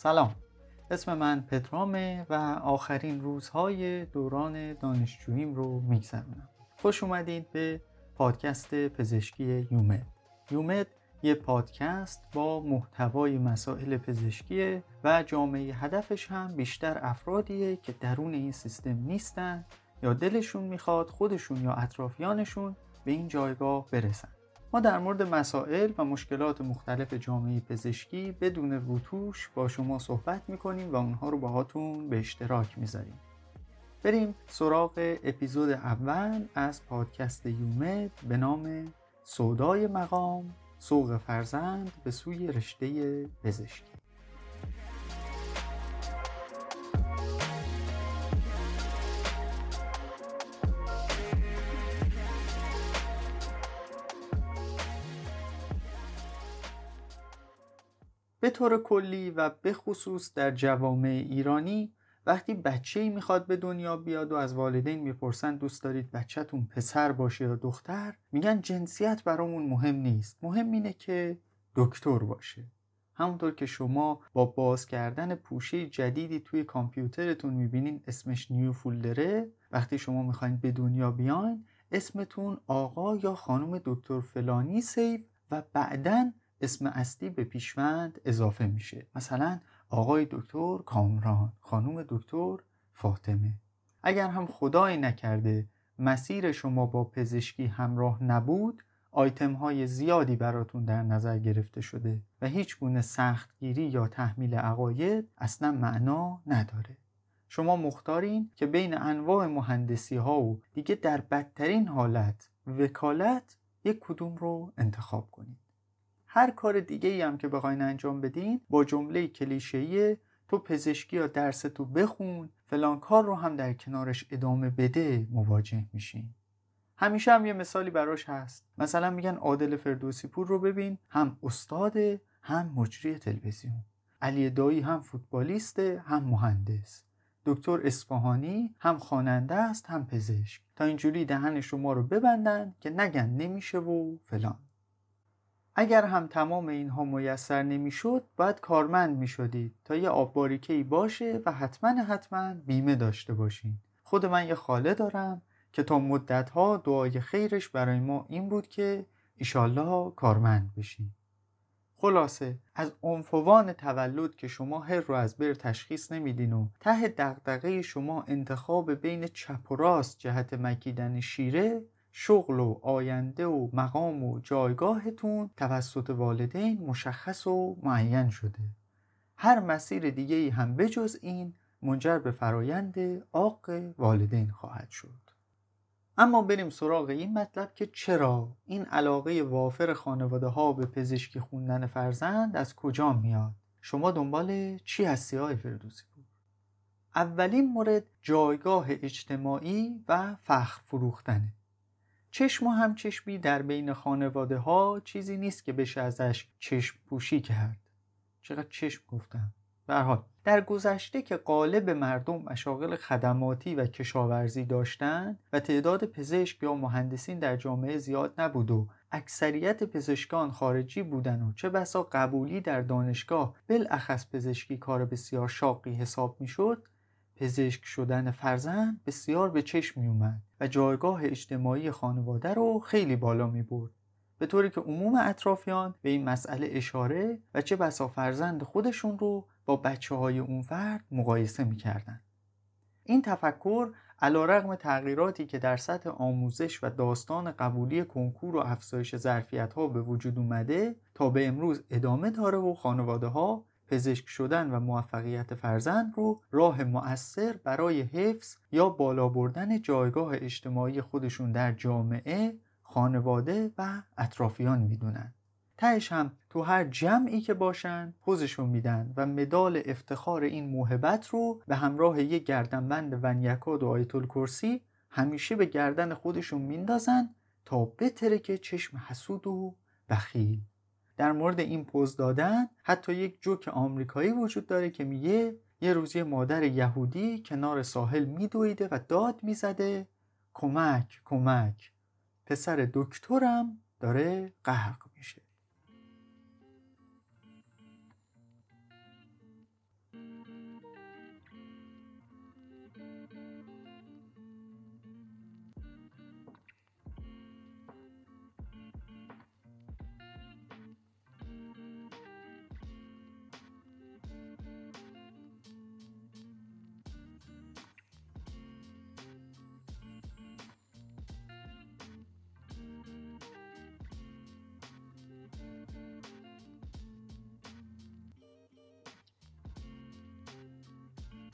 سلام، اسم من پترامه و آخرین روزهای دوران دانشجوییم رو می‌گذرونم. خوش اومدید به پادکست پزشکی یومد. یومد یه پادکست با محتوای مسائل پزشکیه و جامعه هدفش هم بیشتر افرادیه که درون این سیستم نیستن یا دلشون میخواد خودشون یا اطرافیانشون به این جایگاه برسن. ما در مورد مسائل و مشکلات مختلف جامعه پزشکی بدون روتوش با شما صحبت میکنیم و اونها رو باهاتون به اشتراک میذاریم. بریم سراغ اپیزود اول از پادکست یومد به نام سودای مقام، سوق فرزند به سوی رشته پزشکی. به طور کلی و به خصوص در جوامع ایرانی وقتی بچه‌ای میخواد به دنیا بیاد و از والدین میپرسن دوست دارید بچه‌تون پسر باشه یا دختر، میگن جنسیت برامون مهم نیست، مهم اینه که دکتر باشه. همونطور که شما با باز کردن پوشه جدیدی توی کامپیوترتون میبینین اسمش نیو فولدره، وقتی شما میخواین به دنیا بیاین اسمتون آقا یا خانم دکتر فلانی سیو و بعدن اسم اصلی به پیشوند اضافه میشه. مثلا آقای دکتر کامران، خانم دکتر فاطمه. اگر هم خدایی نکرده مسیر شما با پزشکی همراه نبود، آیتم های زیادی براتون در نظر گرفته شده و هیچ گونه سختگیری یا تحمیل عقاید اصلا معنا نداره. شما مختارین که بین انواع مهندسی ها و دیگه در بدترین حالت وکالت یک کدوم رو انتخاب کنید. هر کار دیگه ای هم که بخواین انجام بدین با جمله کلیشه‌ای تو پزشکی یا درس تو بخون فلان کار رو هم در کنارش ادامه بده مواجه میشین. همیشه هم یه مثالی براش هست. مثلا میگن عادل فردوسی پور رو ببین، هم استاده هم مجری تلویزیون، علی دایی هم فوتبالیسته هم مهندس، دکتر اصفهانی هم خواننده است هم پزشک، تا اینجوری دهن شما رو ببندن که نگن نمیشه و فلان. اگر هم تمام اینها میسر نمیشد باید کارمند میشدید تا یه آب‌باریکه‌ای باشه و حتما بیمه داشته باشین. خود من یه خاله دارم که تا مدتها دعای خیرش برای ما این بود که ایشالله کارمند بشین. خلاصه از عنفوان تولد که شما هر رو از بر تشخیص نمیدین و ته دغدغه شما انتخاب بین چپ و راست جهت مکیدن شیره، شغل و آینده و مقام و جایگاهتون توسط والدین مشخص و معین شده. هر مسیر دیگه‌ای هم بجز این منجر به فرایند عاق والدین خواهد شد. اما بریم سراغ این مطلب که چرا این علاقه وافر خانواده ها به پزشکی خوندن فرزند از کجا میاد؟ شما دنبال چی هستی های فردوسی پور؟ اولین مورد جایگاه اجتماعی و فخر فروختنه. چشم و همچشمی در بین خانواده ها چیزی نیست که بشه ازش چشم پوشی کرد. چقدر چشم گفتم؟ به هر حال در گذشته که غالب مردم مشاغل خدماتی و کشاورزی داشتند و تعداد پزشک یا مهندسین در جامعه زیاد نبود و اکثریت پزشکان خارجی بودن و چه بسا قبولی در دانشگاه بالاخص پزشکی کار بسیار شاقی حساب می شد، پزشک شدن فرزند بسیار به چشم می اومد و جایگاه اجتماعی خانواده رو خیلی بالا می برد، به طوری که عموم اطرافیان به این مسئله اشاره و چه بسا فرزند خودشون رو با بچه‌های اون فرد مقایسه می کردن. این تفکر علیرغم تغییراتی که در سطح آموزش و داستان قبولی کنکور و افزایش ظرفیت‌ها به وجود اومده تا به امروز ادامه داره و خانواده‌ها پزشک شدن و موفقیت فرزند رو راه مؤثر برای حفظ یا بالا بردن جایگاه اجتماعی خودشون در جامعه، خانواده و اطرافیان میدونن. تهش هم تو هر جمعی که باشن پوزشون میدن و مدال افتخار این موهبت رو به همراه یک گردنبند ونیکاد و آیت الکرسی همیشه به گردن خودشون میندازن تا بترکه چشم حسود و بخیل. در مورد این پوز دادن حتی یک جوک آمریکایی وجود داره که میگه یه روز یه مادر یهودی کنار ساحل میدویده و داد میزده کمک کمک، پسر دکترم داره غرق میشه.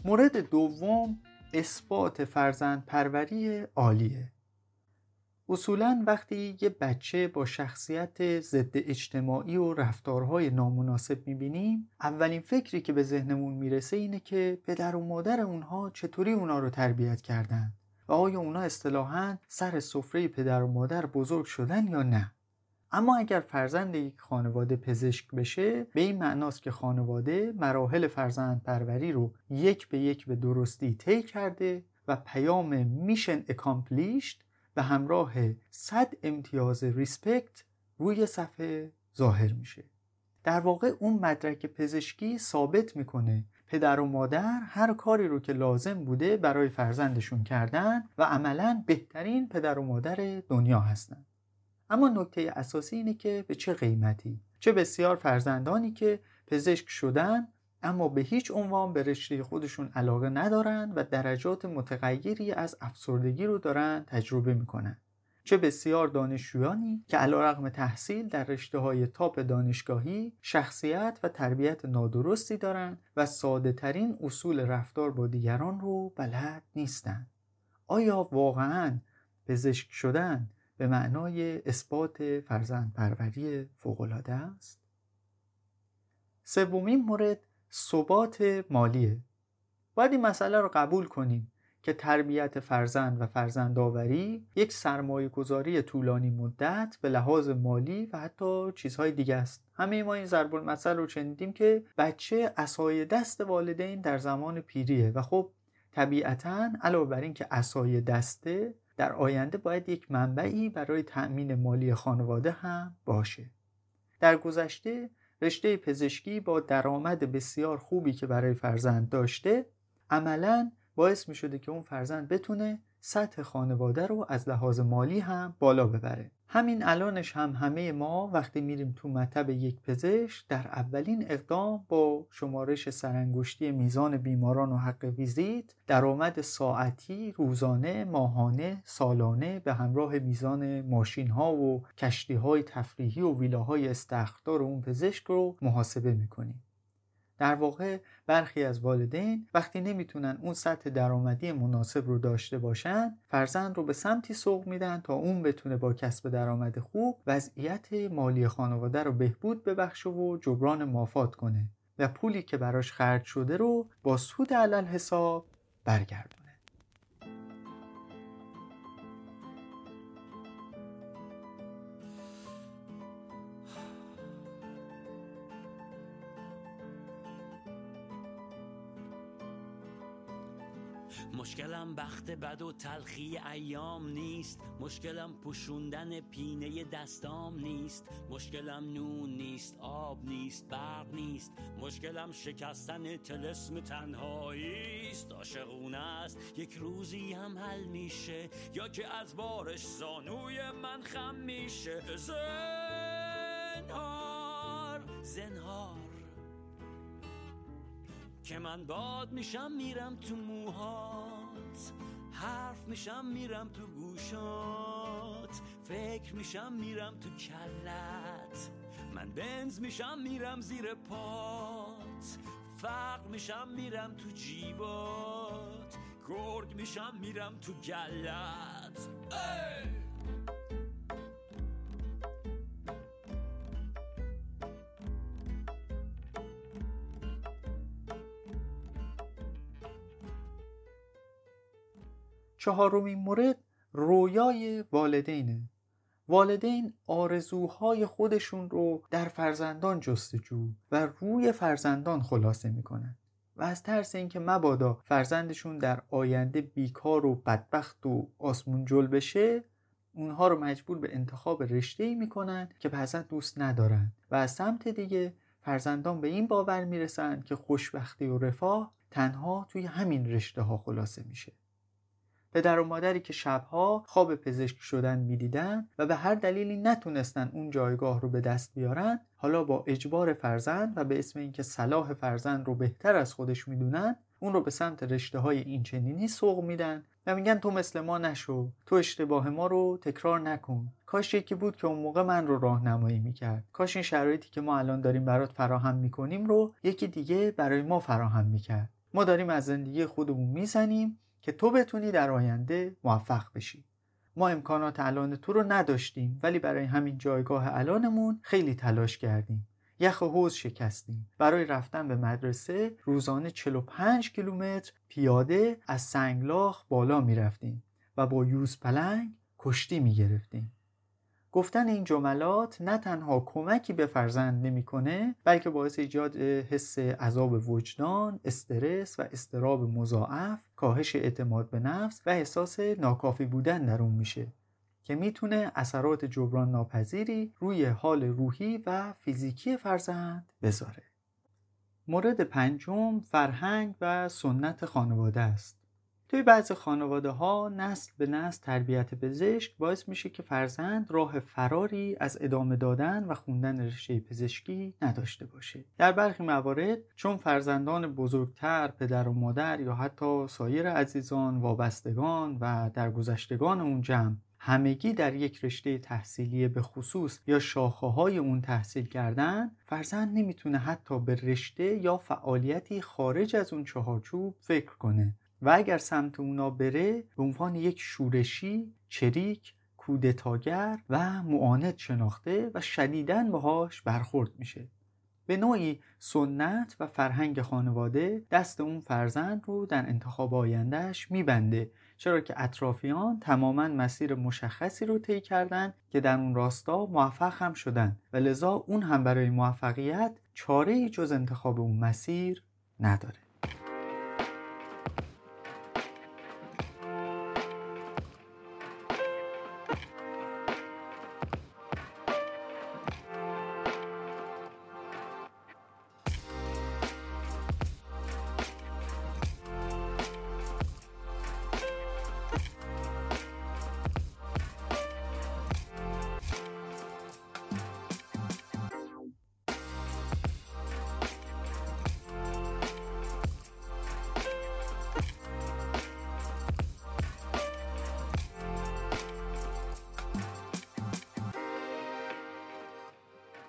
مورد دوم اثبات فرزند پروری عالیه. اصولاً وقتی یه بچه با شخصیت ضد اجتماعی و رفتارهای نامناسب میبینیم، اولین فکری که به ذهنمون میرسه اینه که پدر و مادر اونها چطوری اونا رو تربیت کردن و آیا اونا اصطلاحاً سر سفره پدر و مادر بزرگ شدن یا نه. اما اگر فرزند یک خانواده پزشک بشه، به این معناست که خانواده مراحل فرزند پروری رو یک به یک به درستی طی کرده و پیام میشن اکامپلیشت به همراه 100 امتیاز ریسپکت روی صفحه ظاهر میشه. در واقع اون مدرک پزشکی ثابت میکنه پدر و مادر هر کاری رو که لازم بوده برای فرزندشون کردن و عملاً بهترین پدر و مادر دنیا هستن. اما نکته اساسی اینه که به چه قیمتی؟ چه بسیار فرزندانی که پزشک شدن اما به هیچ عنوان به رشته خودشون علاقه ندارن و درجات متغیری از افسردگی رو دارن تجربه میکنن. چه بسیار دانشجویانی که علیرغم تحصیل در رشته‌های تاپ دانشگاهی شخصیت و تربیت نادرستی دارن و ساده‌ترین اصول رفتار با دیگران رو بلد نیستن. آیا واقعاً پزشک شدن به معنای اثبات فرزندپروری فوق‌العاده است؟ سومین مورد ثبات مالیه. باید این مسئله رو قبول کنیم که تربیت فرزند و فرزندآوری یک سرمایه‌گذاری طولانی مدت به لحاظ مالی و حتی چیزهای دیگه است. همه ما این ضرب المثل رو شنیدیم که بچه عصای دست والدین در زمان پیریه و خب طبیعتاً علاوه بر این که عصای دسته، در آینده باید یک منبعی برای تأمین مالی خانواده هم باشه. در گذشته رشته پزشکی با درآمد بسیار خوبی که برای فرزند داشته عملاً باعث می شده که اون فرزند بتونه سطح خانواده رو از لحاظ مالی هم بالا ببره. همین الانش هم همه ما وقتی میریم تو مطب یک پزشک در اولین اقدام با شمارش سرانگشتی میزان بیماران و حق ویزیت، درآمد ساعتی، روزانه، ماهانه، سالانه به همراه میزان ماشین ها و کشتی های تفریحی و ویلاهای استخدار اون پزشک رو محاسبه میکنیم. در واقع برخی از والدین وقتی نمیتونن اون سطح درآمدی مناسب رو داشته باشن، فرزند رو به سمتی سوق میدن تا اون بتونه با کسب درآمد خوب وضعیت مالی خانواده رو بهبود ببخشه و جبران مافات کنه و پولی که براش خرج شده رو با سود علل حساب برگردونه. مشکلم بخت بد و تلخی ایام نیست، مشکلم پوشوندن پینه دستام نیست، مشکلم نون نیست، آب نیست، برق نیست، مشکلم شکستن طلسم تنهایی است. عاشقونه است، یک روزی هم حل میشه، یا که از بارش زانوی من خم میشه. زنهار زنهار که من باد میشم میرم تو موهات، حرف میشم میرم تو گوشات، فکر میشم میرم تو کلت، من بنز میشم میرم زیر پات، فقر میشم میرم تو جیبات، گرگ میشم میرم تو گلت. ای! چهارمین مورد رویای والدینه. والدین آرزوهای خودشون رو در فرزندان جستجو و روی فرزندان خلاصه میکنن و از ترس اینکه مبادا فرزندشون در آینده بیکار و بدبخت و آسمون جل بشه، اونها رو مجبور به انتخاب رشته‌ای میکنن که بعضا دوست ندارن و از سمت دیگه فرزندان به این باور میرسن که خوشبختی و رفاه تنها توی همین رشته ها خلاصه میشه. پدر و مادری که شبها خواب پزشک شدن می‌دیدن و به هر دلیلی نتونستن اون جایگاه رو به دست بیارن، حالا با اجبار فرزند و به اسم اینکه صلاح فرزند رو بهتر از خودش میدونن، اون رو به سمت رشته‌های اینچنینی سوق میدن و میگن تو مثل ما نشو، تو اشتباه ما رو تکرار نکن، کاش یکی بود که اون موقع من رو راهنمایی میکرد، کاش این شرایطی که ما الان داریم برات فراهم میکنیم رو یکی دیگه برای ما فراهم میکرد. ما داریم از زندگی خودمون میزنیم که تو بتونی در آینده موفق بشی. ما امکانات الان تو رو نداشتیم، ولی برای همین جایگاه الانمون خیلی تلاش کردیم. یخ حوض شکستیم. برای رفتن به مدرسه روزانه 45 کیلومتر پیاده از سنگلاخ بالا میرفتیم و با یوز پلنگ کشتی میگرفتیم. گفتن این جملات نه تنها کمکی به فرزند نمیکنه، بلکه باعث ایجاد حس عذاب وجدان، استرس و اضطراب مضاعف، کاهش اعتماد به نفس و احساس ناکافی بودن در اون میشه که میتونه اثرات جبران ناپذیری روی حال روحی و فیزیکی فرزند بذاره. مورد پنجم فرهنگ و سنت خانواده است. توی بعضی خانواده ها نسل به نسل تربیت پزشک باعث میشه که فرزند راه فراری از ادامه دادن و خوندن رشته پزشکی نداشته باشه. در برخی موارد چون فرزندان بزرگتر، پدر و مادر یا حتی سایر عزیزان، وابستگان و درگذشتگان اون جمع همگی در یک رشته تحصیلی به خصوص یا شاخه‌های اون تحصیل کردن، فرزند نمیتونه حتی به رشته یا فعالیتی خارج از اون چهارچوب فکر کنه و اگر سمت اونا بره به عنوان یک شورشی، چریک، کودتاگر و معاند شناخته و شدیداً باهاش برخورد میشه. به نوعی سنت و فرهنگ خانواده دست اون فرزند رو در انتخاب آیندهش میبنده، چرا که اطرافیان تماماً مسیر مشخصی رو طی کردن که در اون راستا موفق هم شدن و لذا اون هم برای موفقیت چاره‌ای جز انتخاب اون مسیر نداره.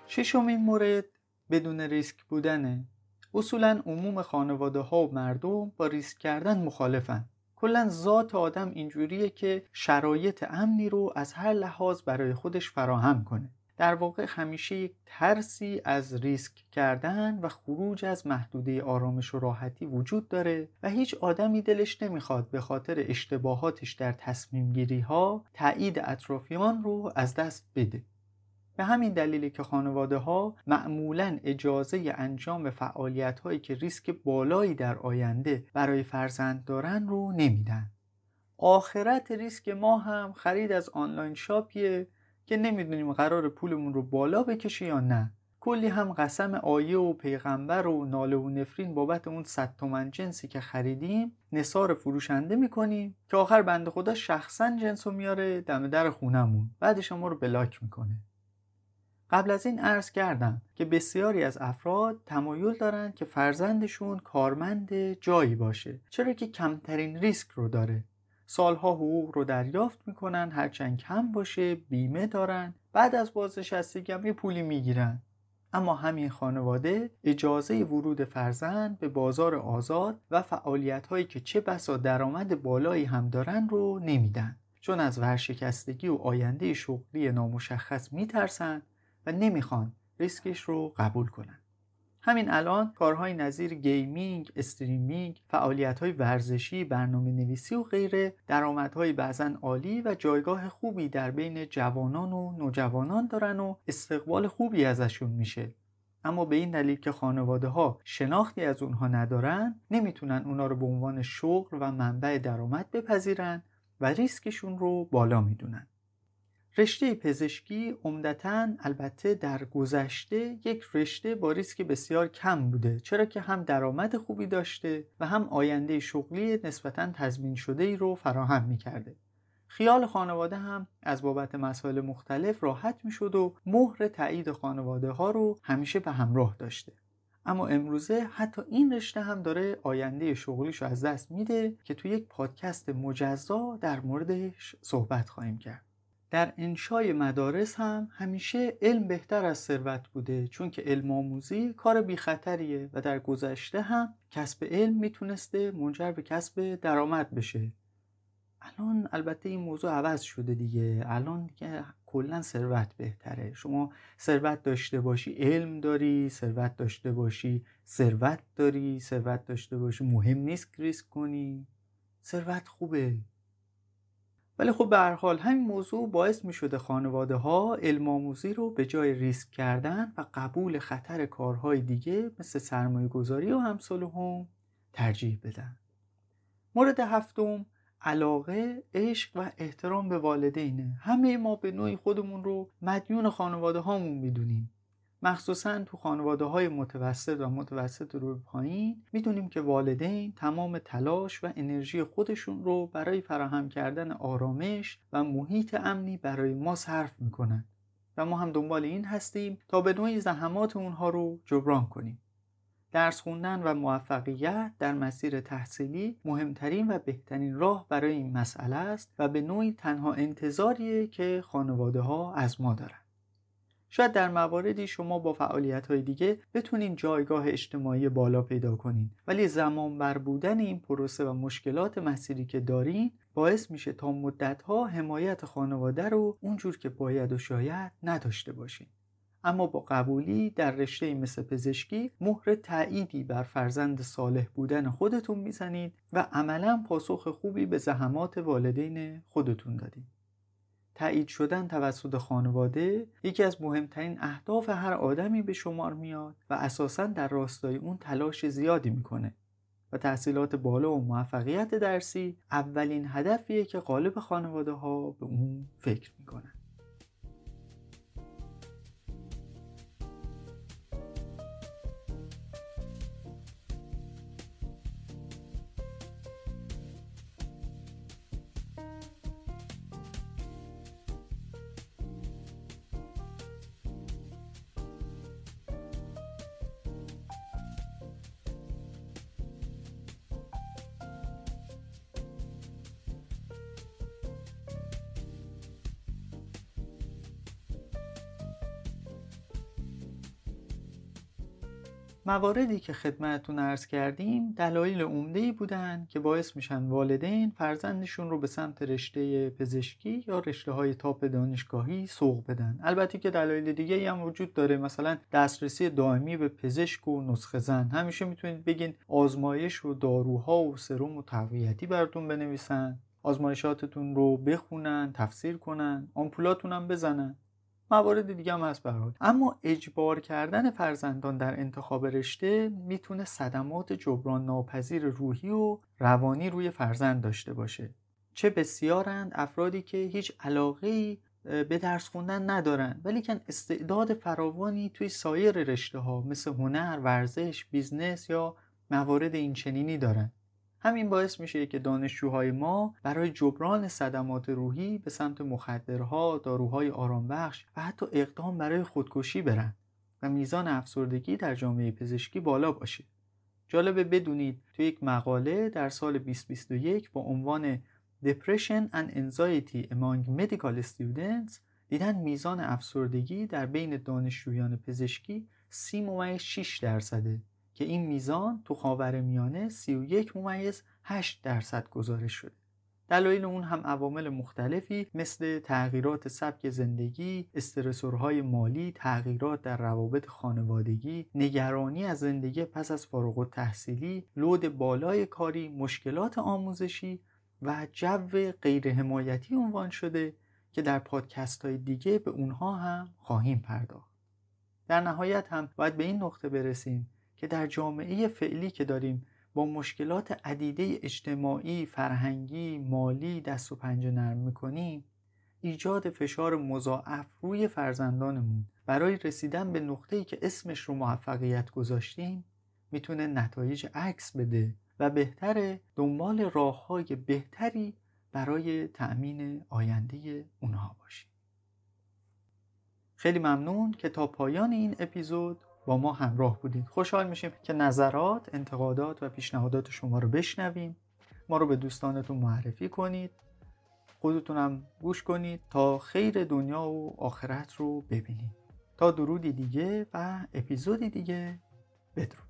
ششمین مورد بدون ریسک بودنه. اصولاً عموم خانواده ها و مردم با ریسک کردن مخالفن. کلاً ذات آدم اینجوریه که شرایط امنی رو از هر لحاظ برای خودش فراهم کنه. در واقع همیشه یک ترسی از ریسک کردن و خروج از محدوده آرامش و راحتی وجود داره و هیچ آدمی دلش نمیخواد به خاطر اشتباهاتش در تصمیم گیری ها تایید اطرافیان رو از دست بده. به همین دلیلی که خانواده ها معمولاً اجازه انجام فعالیت هایی که ریسک بالایی در آینده برای فرزند دارن رو نمیدن. آخرت ریسک ما هم خرید از آنلاین شاپیه که نمیدونیم قرار پولمون رو بالا بکشه یا نه. کلی هم قسم آیه و پیغمبر و ناله و نفرین بابت اون 100 تومن جنسی که خریدیم نثار فروشنده میکنیم که آخر بنده خدا شخصاً جنسو میاره دم در خونمون، بعدش هم رو بلاک میکنه. قبل از این عرض کردم که بسیاری از افراد تمایل دارند که فرزندشون کارمند جایی باشه، چرا که کمترین ریسک رو داره. سالها حقوق رو دریافت میکنن، هرچند کم باشه بیمه دارن، بعد از بازنشستگی هم یه پولی میگیرن. اما همین خانواده اجازه ورود فرزند به بازار آزاد و فعالیت‌هایی که چه بسا درآمد بالایی هم دارن رو نمیدن، چون از ورشکستگی و آینده شغلی نامشخص میترسن و نمیخوان ریسکش رو قبول کنن. همین الان کارهای نظیر گیمینگ، استریمینگ، فعالیت‌های ورزشی، برنامه‌نویسی و غیره درآمدهای بعضاً عالی و جایگاه خوبی در بین جوانان و نوجوانان دارن و استقبال خوبی ازشون میشه. اما به این دلیل که خانواده‌ها شناختی از اونها ندارن، نمیتونن اونا رو به عنوان شغل و منبع درآمد بپذیرن و ریسکشون رو بالا میدونن. رشته پزشکی عمدتاً البته در گذشته یک رشته با ریسک بسیار کم بوده، چرا که هم درآمد خوبی داشته و هم آینده شغلی نسبتاً تضمین شده‌ای رو فراهم می‌کرده. خیال خانواده هم از بابت مسائل مختلف راحت می‌شد و مهر تایید خانواده‌ها رو همیشه به همراه داشته. اما امروزه حتی این رشته هم داره آینده شغلیش رو از دست میده که توی یک پادکست مجزا در موردش صحبت خواهیم کرد. در انشای مدارس هم همیشه علم بهتر از ثروت بوده، چون که علم آموزی کار بی خطریه و در گذشته هم کسب علم میتونسته منجر به کسب درآمد بشه. الان البته این موضوع عوض شده دیگه، الان دیگه کلا ثروت بهتره. شما ثروت داشته باشی علم داری، ثروت داشته باشی ثروت داری، ثروت داشته باشی مهم نیست ریسک کنی، ثروت خوبه. ولی خب به هر حال همین موضوع باعث می شده خانواده ها علم آموزی رو به جای ریسک کردن و قبول خطر کارهای دیگه مثل سرمایه گذاری و همساله هم ترجیح بدن. مورد هفتم، علاقه، عشق و احترام به والدینه. همه ما به نوعی خودمون رو مدیون خانواده هامون میدونیم، مخصوصا تو خانواده های متوسط و متوسط رو پایین میدونیم که والدین تمام تلاش و انرژی خودشون رو برای فراهم کردن آرامش و محیط امنی برای ما صرف میکنن و ما هم دنبال این هستیم تا به نوعی زحمات اونها رو جبران کنیم. درس خوندن و موفقیت در مسیر تحصیلی مهمترین و بهترین راه برای این مسئله است و به نوعی تنها انتظاریه که خانواده ها از ما دارن. شاید در مواردی شما با فعالیت‌های دیگه بتونین جایگاه اجتماعی بالا پیدا کنین، ولی زمان بر بودن این پروسه و مشکلات مسیری که دارین باعث میشه تا مدت‌ها حمایت خانواده رو اونجور که باید و شاید نداشته باشین. اما با قبولی در رشته مثل پزشکی مهر تأییدی بر فرزند صالح بودن خودتون میزنید و عملاً پاسخ خوبی به زحمات والدین خودتون دادید. تأیید شدن توسط خانواده یکی از مهمترین اهداف هر آدمی به شمار میاد و اساساً در راستای اون تلاش زیادی میکنه و تحصیلات بالا و موفقیت درسی اولین هدفیه که غالب خانواده ها به اون فکر میکنن. مواردی که خدمتتون عرض کردیم دلایل عمده‌ای بودن که باعث میشن والدین فرزندشون رو به سمت رشته پزشکی یا رشته‌های تاپ دانشگاهی سوق بدن. البته که دلایل دیگه‌ای هم وجود داره، مثلا دسترسی دائمی به پزشک و نسخه زن. همیشه میتونید بگین آزمایش و داروها و سرم و تقویتی براتون بنویسن، آزمایشاتتون رو بخونن، تفسیر کنن، آمپولاتون هم بزنن. موارد دیگه هم هست برات. اما اجبار کردن فرزندان در انتخاب رشته میتونه صدمات جبران ناپذیر روحی و روانی روی فرزند داشته باشه. چه بسیارند افرادی که هیچ علاقه‌ای به درس خوندن ندارن ولیکن استعداد فراوانی توی سایر رشته ها مثل هنر، ورزش، بیزنس یا موارد اینچنینی دارن. همین باعث میشه که دانشجوهای ما برای جبران صدمات روحی به سمت مخدرها، داروهای آرامبخش و حتی اقدام برای خودکشی برن و میزان افسردگی در جامعه پزشکی بالا باشه. جالبه بدونید تو یک مقاله در سال 2021 با عنوان Depression and Anxiety Among Medical Students دیدن میزان افسردگی در بین دانشجویان پزشکی 30.6% که این میزان تو خاورمیانه 31.8% گزارش شده. دلایل اون هم عوامل مختلفی مثل تغییرات سبک زندگی، استرسورهای مالی، تغییرات در روابط خانوادگی، نگرانی از زندگی پس از فارغ التحصیلی، لود بالای کاری، مشکلات آموزشی و جو غیر حمایتی عنوان شده که در پادکست‌های دیگه به اونها هم خواهیم پرداخت. در نهایت هم باید به این نقطه برسیم که در جامعه فعلی که داریم با مشکلات عدیده اجتماعی، فرهنگی، مالی دست و پنجه نرم می‌کنیم، ایجاد فشار مضاعف روی فرزندانمون برای رسیدن به نقطه‌ای که اسمش رو موفقیت گذاشتیم میتونه نتایج عکس بده و بهتره دنبال راه‌های بهتری برای تأمین آینده اونها باشیم. خیلی ممنون که تا پایان این اپیزود با ما همراه بودید. خوشحال میشیم که نظرات، انتقادات و پیشنهادات شما رو بشنویم. ما رو به دوستانتون معرفی کنید. خودتونم گوش کنید تا خیر دنیا و آخرت رو ببینید. تا درودی دیگه و اپیزودی دیگه، بدرود.